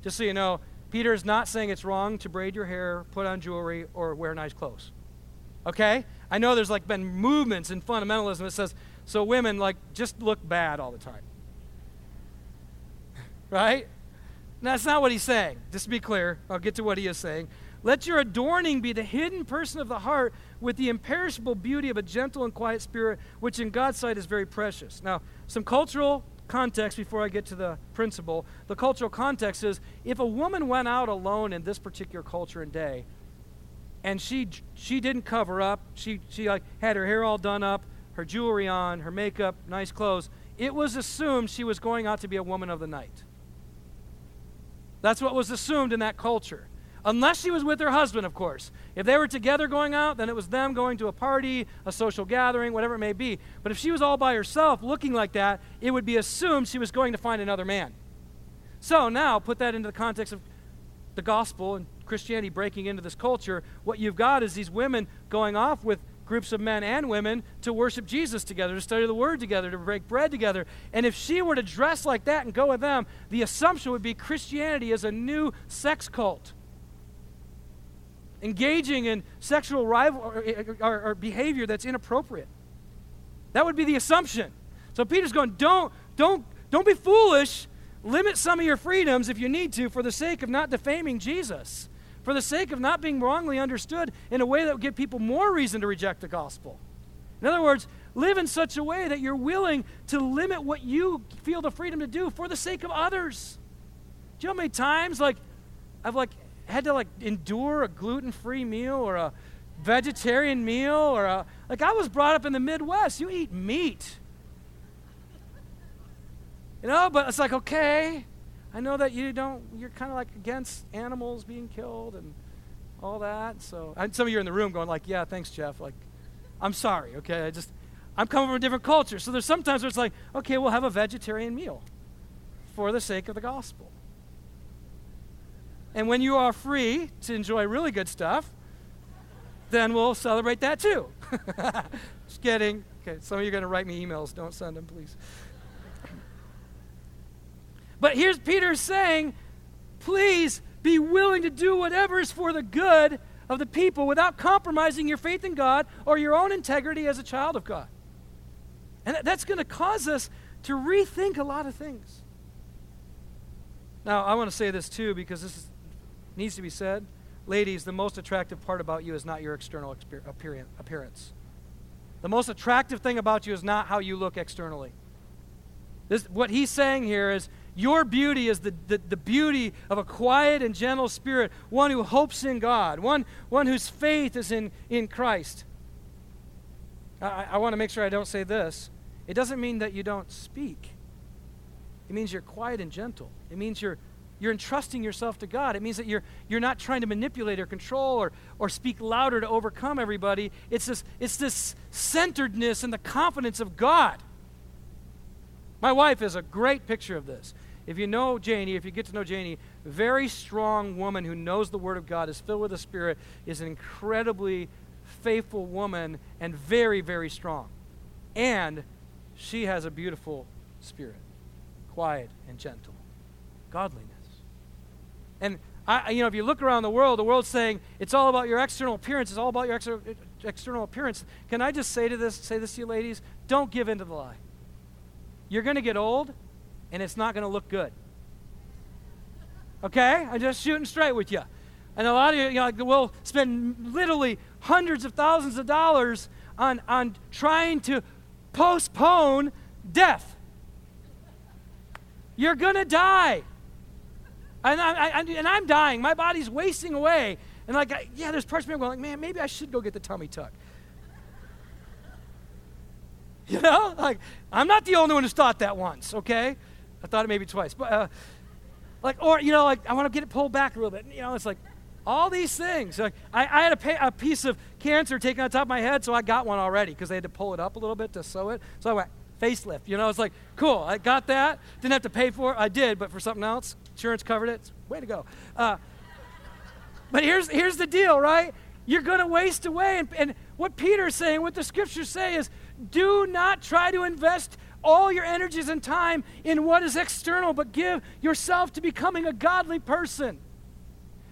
Just so you know, Peter is not saying it's wrong to braid your hair, put on jewelry, or wear nice clothes. Okay? I know there's like been movements in fundamentalism that says, so women like just look bad all the time. Right? No, that's not what he's saying. Just to be clear, I'll get to what he is saying. Let your adorning be the hidden person of the heart with the imperishable beauty of a gentle and quiet spirit, which in God's sight is very precious. Now, some cultural context before I get to the principle. The cultural context is, if a woman went out alone in this particular culture and day, and she didn't cover up, she like had her hair all done up, her jewelry on, her makeup, nice clothes, it was assumed she was going out to be a woman of the night. That's what was assumed in that culture. Unless she was with her husband, of course. If they were together going out, then it was them going to a party, a social gathering, whatever it may be. But if she was all by herself looking like that, it would be assumed she was going to find another man. So now, put that into the context of the gospel and Christianity breaking into this culture. What you've got is these women going off with groups of men and women to worship Jesus together, to study the Word together, to break bread together. And if she were to dress like that and go with them, the assumption would be Christianity is a new sex cult. Engaging in sexual rivalry or behavior that's inappropriate. That would be the assumption. So Peter's going, don't be foolish. Limit some of your freedoms if you need to for the sake of not defaming Jesus, for the sake of not being wrongly understood in a way that would give people more reason to reject the gospel. In other words, live in such a way that you're willing to limit what you feel the freedom to do for the sake of others. Do you know how many times I've had to endure a gluten-free meal or a vegetarian meal or I was brought up in the Midwest. You eat meat. But it's like, okay, I know that you're kind of against animals being killed and all that. So, and some of you are in the room going yeah, thanks, Jeff. I'm sorry, okay? I'm coming from a different culture. So there's sometimes where it's okay, we'll have a vegetarian meal for the sake of the gospel. And when you are free to enjoy really good stuff, then we'll celebrate that too. Just kidding. Okay, some of you are going to write me emails. Don't send them, please. But here's Peter saying, please be willing to do whatever is for the good of the people without compromising your faith in God or your own integrity as a child of God. And that's going to cause us to rethink a lot of things. Now, I want to say this too, because this needs to be said. Ladies, the most attractive part about you is not your external appearance. The most attractive thing about you is not how you look externally. What he's saying here is, your beauty is the beauty of a quiet and gentle spirit, one who hopes in God, one whose faith is in Christ. I want to make sure I don't say this. It doesn't mean that you don't speak. It means you're quiet and gentle. It means you're entrusting yourself to God. It means that you're not trying to manipulate or control or speak louder to overcome everybody. It's this centeredness and the confidence of God. My wife is a great picture of this. If you get to know Janie, very strong woman who knows the Word of God, is filled with the Spirit, is an incredibly faithful woman and very, very strong. And she has a beautiful spirit, quiet and gentle, godliness. And if you look around the world's saying it's all about your external appearance. It's all about your external appearance. Can I just say this to you, ladies? Don't give in to the lie. You're going to get old, and it's not going to look good. Okay? I'm just shooting straight with you. And a lot of you, will spend literally hundreds of thousands of dollars on trying to postpone death. You're going to die. And I'm dying. My body's wasting away. And there's parts of me going, man, maybe I should go get the tummy tuck. I'm not the only one who's thought that once, okay? I thought it maybe twice. But, I want to get it pulled back a little bit. It's all these things. I had a piece of cancer taken on top of my head, so I got one already because they had to pull it up a little bit to sew it. So I went, facelift. You know, it's like, cool, I got that. Didn't have to pay for it. I did, but for something else, insurance covered it. Way to go. But here's the deal, right? You're going to waste away. And what Peter's saying, what the scriptures say is, do not try to invest all your energies and time in what is external, but give yourself to becoming a godly person.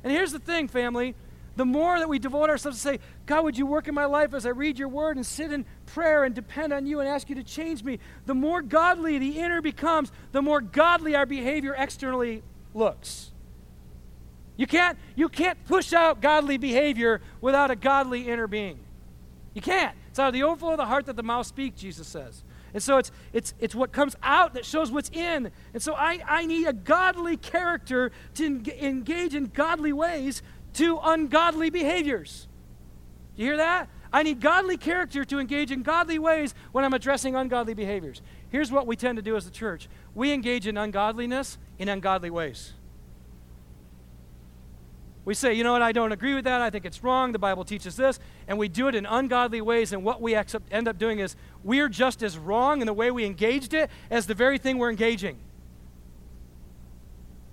And here's the thing, family. The more that we devote ourselves to say, God, would you work in my life as I read your word and sit in prayer and depend on you and ask you to change me, the more godly the inner becomes, the more godly our behavior externally looks. You can't push out godly behavior without a godly inner being. You can't. It's out of the overflow of the heart that the mouth speaks, Jesus says. And so it's what comes out that shows what's in. And so I need a godly character to engage in godly ways to ungodly behaviors. You hear that? I need godly character to engage in godly ways when I'm addressing ungodly behaviors. Here's what we tend to do as a church. We engage in ungodliness in ungodly ways. We say, you know what, I don't agree with that. I think it's wrong. The Bible teaches this. And we do it in ungodly ways. And what we end up doing is we're just as wrong in the way we engaged it as the very thing we're engaging.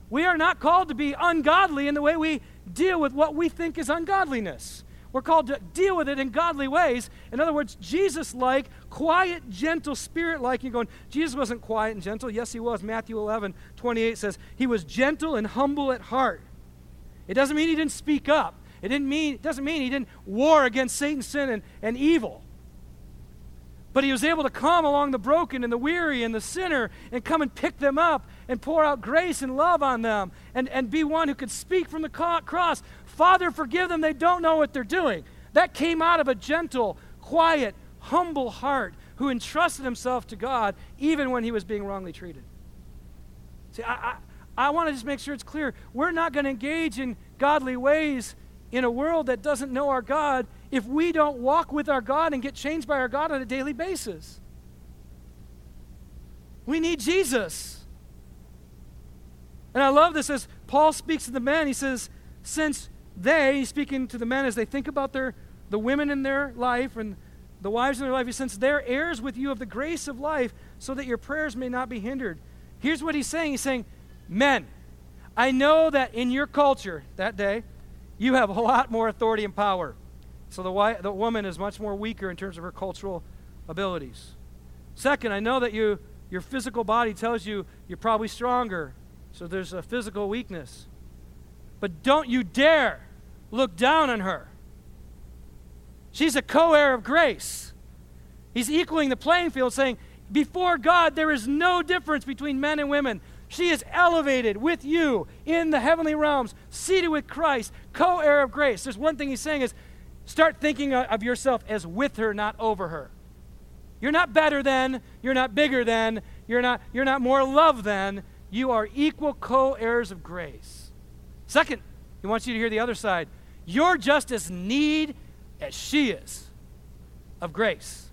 We are not called to be ungodly in the way we deal with what we think is ungodliness. We're called to deal with it in godly ways. In other words, Jesus-like, quiet, gentle, spirit-like. You're going, Jesus wasn't quiet and gentle. Yes, he was. Matthew 11:28 says, he was gentle and humble at heart. It doesn't mean he didn't speak up. It doesn't mean he didn't war against Satan, sin, and evil. But he was able to come along the broken and the weary and the sinner and come and pick them up and pour out grace and love on them and be one who could speak from the cross, Father, forgive them, they don't know what they're doing. That came out of a gentle, quiet, humble heart who entrusted himself to God even when he was being wrongly treated. See, I want to just make sure it's clear. We're not going to engage in godly ways in a world that doesn't know our God if we don't walk with our God and get changed by our God on a daily basis. We need Jesus. And I love this as Paul speaks to the men. He says, since they, he's speaking to the men as they think about the women in their life and the wives in their life, he says, they're heirs with you of the grace of life so that your prayers may not be hindered. Here's what he's saying. He's saying, men, I know that in your culture that day, you have a lot more authority and power. So the woman is much more weaker in terms of her cultural abilities. Second, I know that your physical body tells you you're probably stronger. So there's a physical weakness. But don't you dare look down on her. She's a co-heir of grace. He's equaling the playing field, saying, before God, there is no difference between men and women. She is elevated with you in the heavenly realms, seated with Christ, co-heir of grace. There's one thing he's saying is start thinking of yourself as with her, not over her. You're not better than, you're not bigger than, you're not more loved than. You are equal co-heirs of grace. Second, he wants you to hear the other side. You're just as need as she is of grace.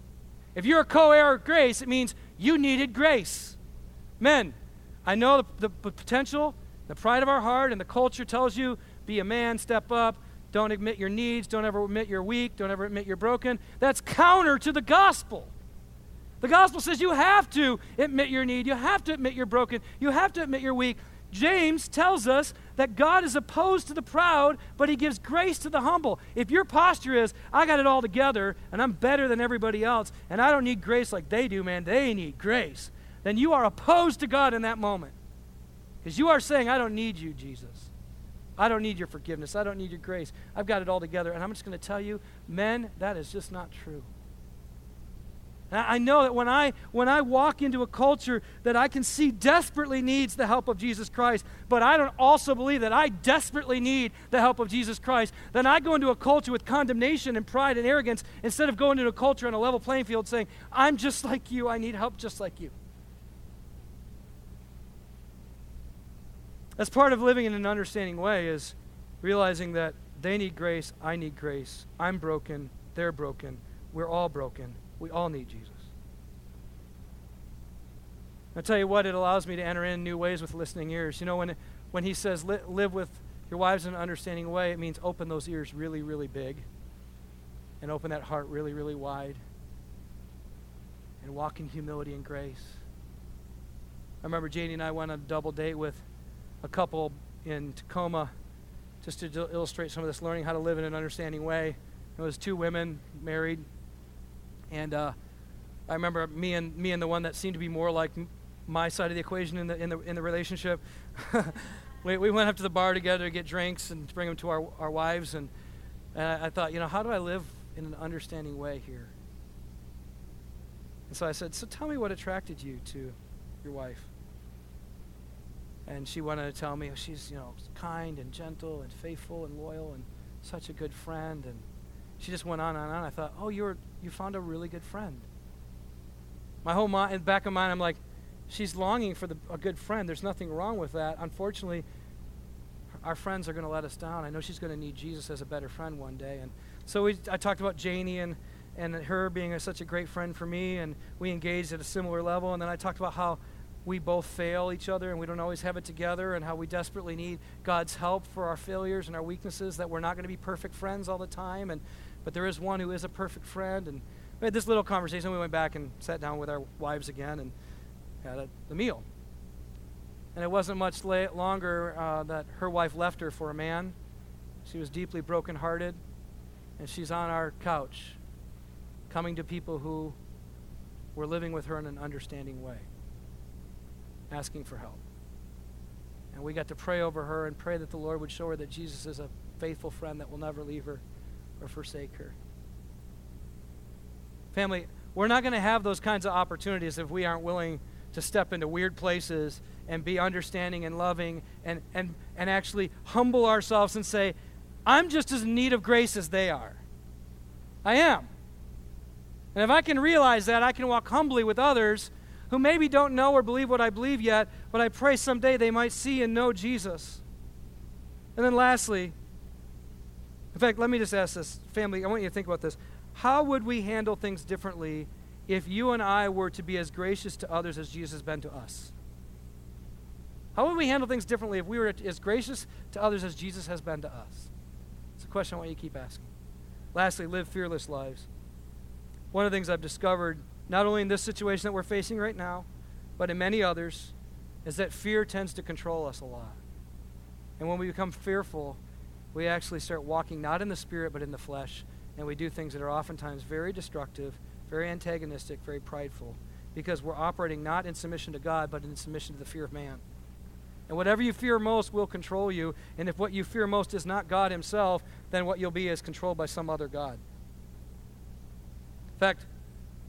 If you're a co-heir of grace, it means you needed grace. Men, I know the potential, the pride of our heart, and the culture tells you, be a man, step up, don't admit your needs, don't ever admit you're weak, don't ever admit you're broken. That's counter to the gospel. The gospel says you have to admit your need, you have to admit you're broken, you have to admit you're weak. James tells us that God is opposed to the proud, but he gives grace to the humble. If your posture is, I got it all together, and I'm better than everybody else, and I don't need grace like they do, man, they need grace, then you are opposed to God in that moment. Because you are saying, I don't need you, Jesus. I don't need your forgiveness. I don't need your grace. I've got it all together. And I'm just going to tell you, men, that is just not true. And I know that when I walk into a culture that I can see desperately needs the help of Jesus Christ, but I don't also believe that I desperately need the help of Jesus Christ, then I go into a culture with condemnation and pride and arrogance instead of going into a culture on a level playing field saying, I'm just like you. I need help just like you. That's part of living in an understanding way is realizing that they need grace, I need grace, I'm broken, they're broken, we all need Jesus. I'll tell you what, it allows me to enter in new ways with listening ears. You know, when he says live with your wives in an understanding way, it means open those ears really, really big and open that heart really, really wide. and walk in humility and grace. I remember Janie and I went on a double date with a couple in Tacoma just to illustrate some of this learning how to live in an understanding way. It was two women married, and I remember me and the one that seemed to be more like my side of the equation in the relationship. We went up to the bar together to get drinks and to bring them to our wives, and I thought, how do I live in an understanding way here? And so I said, so tell me what attracted you to your wife. And she wanted to tell me, she's, kind and gentle and faithful and loyal and such a good friend. And she just went on and on. I thought, oh, you found a really good friend. My whole mind, in the back of mine, I'm like, she's longing for a good friend. There's nothing wrong with that. Unfortunately, our friends are going to let us down. I know she's going to need Jesus as a better friend one day. And so I talked about Janie and her being such a great friend for me, and we engaged at a similar level. And then I talked about how we both fail each other and we don't always have it together, and how we desperately need God's help for our failures and our weaknesses, that we're not going to be perfect friends all the time, but there is one who is a perfect friend. And we had this little conversation. We went back and sat down with our wives again and had the meal. And it wasn't much longer that her wife left her for a man. She was deeply brokenhearted, and she's on our couch coming to people who were living with her in an understanding way, asking for help. And we got to pray over her and pray that the Lord would show her that Jesus is a faithful friend that will never leave her or forsake her. Family, we're not going to have those kinds of opportunities if we aren't willing to step into weird places and be understanding and loving and actually humble ourselves and say, I'm just as in need of grace as they are. I am. And if I can realize that, I can walk humbly with others who maybe don't know or believe what I believe yet, but I pray someday they might see and know Jesus. And then lastly, in fact, let me just ask this, family, I want you to think about this. How would we handle things differently if you and I were to be as gracious to others as Jesus has been to us? How would we handle things differently if we were as gracious to others as Jesus has been to us? It's a question I want you to keep asking. Lastly, live fearless lives. One of the things I've discovered, not only in this situation that we're facing right now, but in many others, is that fear tends to control us a lot. And when we become fearful, we actually start walking not in the spirit but in the flesh, and we do things that are oftentimes very destructive, very antagonistic, very prideful, because we're operating not in submission to God but in submission to the fear of man. And whatever you fear most will control you, and if what you fear most is not God himself, then what you'll be is controlled by some other god. In fact,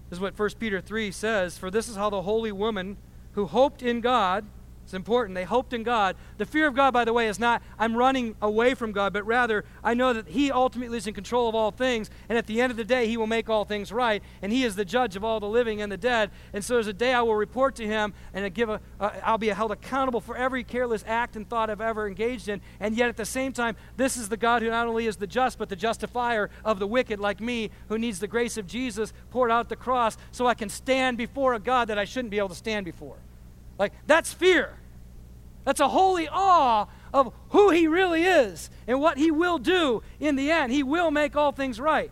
this is what 1 Peter 3 says, for this is how the holy woman who hoped in God, it's important, they hoped in God. The fear of God, by the way, is not, I'm running away from God, but rather, I know that he ultimately is in control of all things, and at the end of the day, he will make all things right, and he is the judge of all the living and the dead, and so there's a day I will report to him, and I'll be held accountable for every careless act and thought I've ever engaged in, and yet at the same time, this is the God who not only is the just, but the justifier of the wicked like me, who needs the grace of Jesus poured out at the cross, so I can stand before a God that I shouldn't be able to stand before. Like, that's fear. That's a holy awe of who he really is and what he will do in the end. He will make all things right.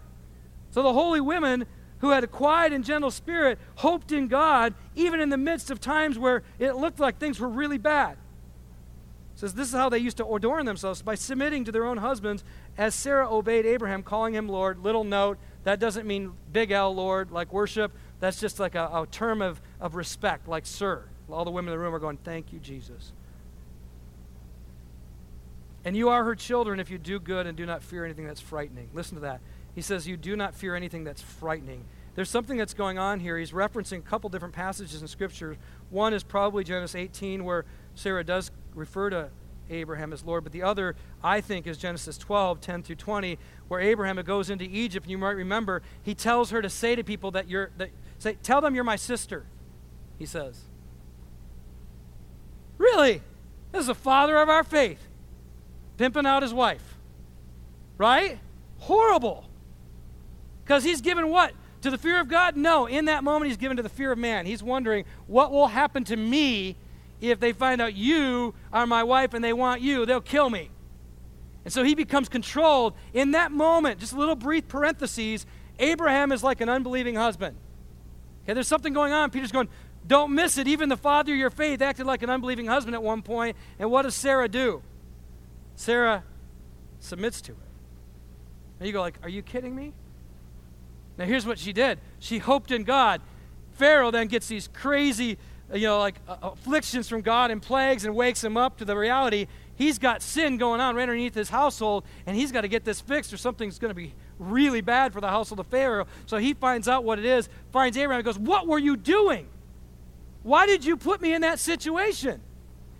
So the holy women who had a quiet and gentle spirit hoped in God even in the midst of times where it looked like things were really bad. It says this is how they used to adorn themselves, by submitting to their own husbands as Sarah obeyed Abraham, calling him Lord. Little note, that doesn't mean big L Lord, like worship. That's just like a term of respect, like sir. All the women in the room are going, thank you, Jesus. And you are her children if you do good and do not fear anything that's frightening. Listen to that. He says you do not fear anything that's frightening. There's something that's going on here. He's referencing a couple different passages in Scripture. One is probably Genesis 18, where Sarah does refer to Abraham as Lord, but the other, I think, is Genesis 12, 10 through 20, where Abraham goes into Egypt, and you might remember, he tells her to say to people that tell them you're my sister, he says. Really? This is the father of our faith, pimping out his wife, right? Horrible. Because he's given what? To the fear of God? No, in that moment he's given to the fear of man. He's wondering, what will happen to me if they find out you are my wife and they want you? They'll kill me. And so he becomes controlled. In that moment, just a little brief parentheses, Abraham is like an unbelieving husband. Okay, there's something going on. Peter's going, don't miss it. Even the father of your faith acted like an unbelieving husband at one point. And what does Sarah do? Sarah submits to it. Now you go like, are you kidding me? Now here's what she did. She hoped in God. Pharaoh then gets these crazy, afflictions from God and plagues and wakes him up to the reality. He's got sin going on right underneath his household, and he's got to get this fixed or something's going to be really bad for the household of Pharaoh. So he finds out what it is, finds Abraham and goes, what were you doing? Why did you put me in that situation?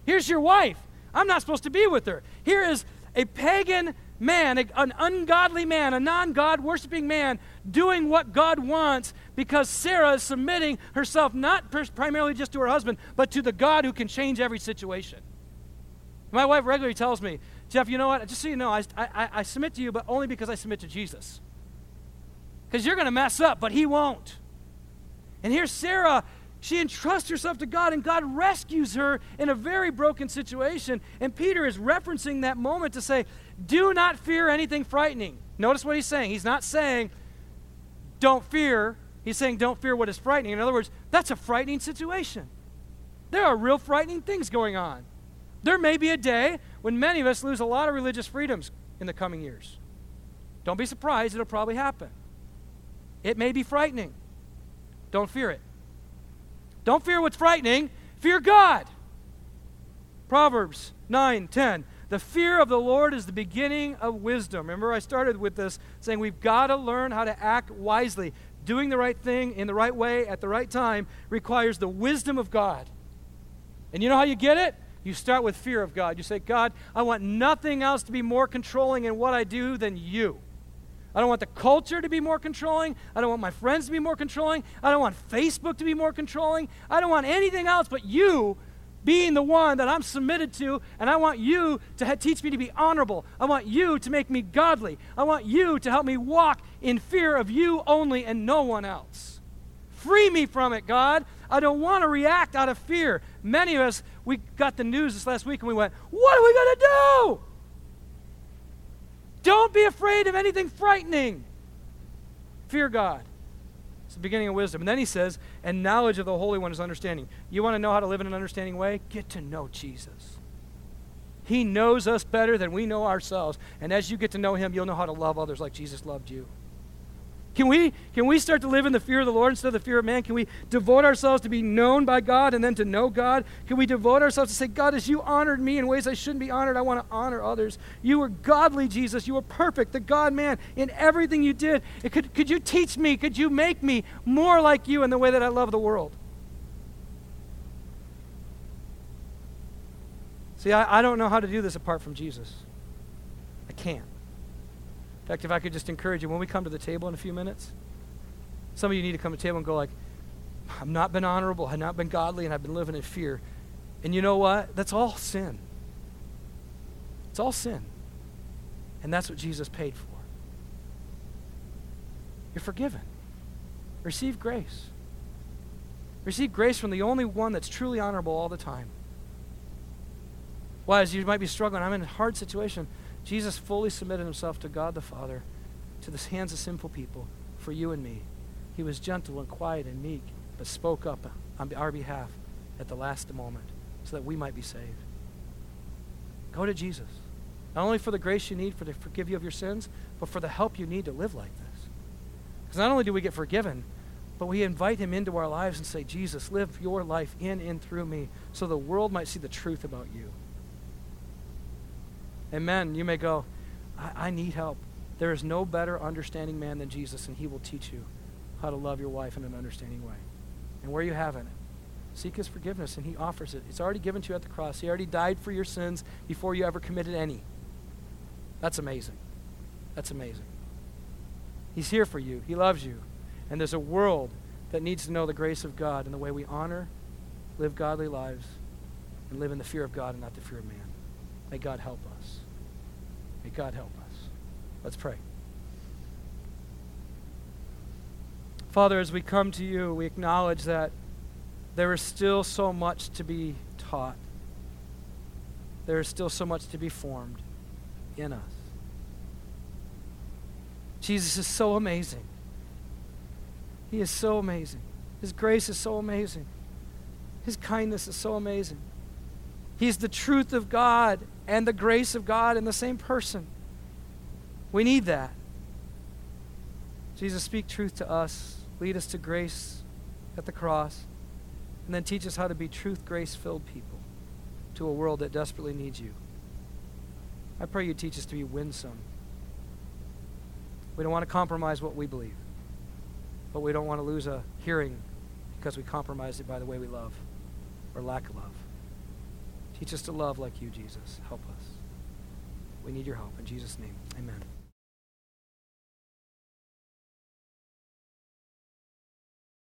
Here's your wife. I'm not supposed to be with her. Here is a pagan man, an ungodly man, a non-God worshiping man doing what God wants because Sarah is submitting herself not primarily just to her husband, but to the God who can change every situation. My wife regularly tells me, Jeff, you know what? Just so you know, I submit to you, but only because I submit to Jesus. Because you're going to mess up, but he won't. And here's Sarah. She entrusts herself to God, and God rescues her in a very broken situation. And Peter is referencing that moment to say, do not fear anything frightening. Notice what he's saying. He's not saying, don't fear. He's saying, don't fear what is frightening. In other words, that's a frightening situation. There are real frightening things going on. There may be a day when many of us lose a lot of religious freedoms in the coming years. Don't be surprised. It'll probably happen. It may be frightening. Don't fear it. Don't fear what's frightening. Fear God. Proverbs 9:10. The fear of the Lord is the beginning of wisdom. Remember, I started with this saying we've got to learn how to act wisely. Doing the right thing in the right way at the right time requires the wisdom of God. And you know how you get it? You start with fear of God. You say, God, I want nothing else to be more controlling in what I do than you. I don't want the culture to be more controlling. I don't want my friends to be more controlling. I don't want Facebook to be more controlling. I don't want anything else but you being the one that I'm submitted to, and I want you to teach me to be honorable. I want you to make me godly. I want you to help me walk in fear of you only and no one else. Free me from it, God. I don't want to react out of fear. Many of us, we got the news this last week and we went, what are we going to do? Don't be afraid of anything frightening. Fear God. It's the beginning of wisdom. And then he says, and knowledge of the Holy One is understanding. You want to know how to live in an understanding way? Get to know Jesus. He knows us better than we know ourselves. And as you get to know him, you'll know how to love others like Jesus loved you. Can we start to live in the fear of the Lord instead of the fear of man? Can we devote ourselves to be known by God and then to know God? Can we devote ourselves to say, God, as you honored me in ways I shouldn't be honored, I want to honor others. You were godly, Jesus. You were perfect, the God-man in everything you did. Could you teach me? Could you make me more like you in the way that I love the world? See, I don't know how to do this apart from Jesus. I can't. In fact, if I could just encourage you, when we come to the table in a few minutes, some of you need to come to the table and go like, I've not been honorable, I've not been godly, and I've been living in fear. And you know what? That's all sin. It's all sin. And that's what Jesus paid for. You're forgiven. Receive grace. Receive grace from the only one that's truly honorable all the time. Why, as you might be struggling, I'm in a hard situation. Jesus fully submitted himself to God the Father, to the hands of sinful people, for you and me. He was gentle and quiet and meek, but spoke up on our behalf at the last moment so that we might be saved. Go to Jesus, not only for the grace you need to forgive you of your sins, but for the help you need to live like this. Because not only do we get forgiven, but we invite him into our lives and say, Jesus, live your life in and through me so the world might see the truth about you. Amen. You may go, I need help. There is no better understanding man than Jesus, and he will teach you how to love your wife in an understanding way. And where you haven't, seek his forgiveness, and he offers it. It's already given to you at the cross. He already died for your sins before you ever committed any. That's amazing. That's amazing. He's here for you. He loves you. And there's a world that needs to know the grace of God and the way we honor, live godly lives, and live in the fear of God and not the fear of man. May God help us. May God help us. Let's pray. Father, as we come to you, we acknowledge that there is still so much to be taught. There is still so much to be formed in us. Jesus is so amazing. He is so amazing. His grace is so amazing. His kindness is so amazing. He's the truth of God and the grace of God in the same person. We need that. Jesus, speak truth to us. Lead us to grace at the cross. And then teach us how to be truth, grace-filled people to a world that desperately needs you. I pray you teach us to be winsome. We don't want to compromise what we believe. But we don't want to lose a hearing because we compromised it by the way we love or lack of love. Teach us to love like you, Jesus. Help us. We need your help. In Jesus' name, amen.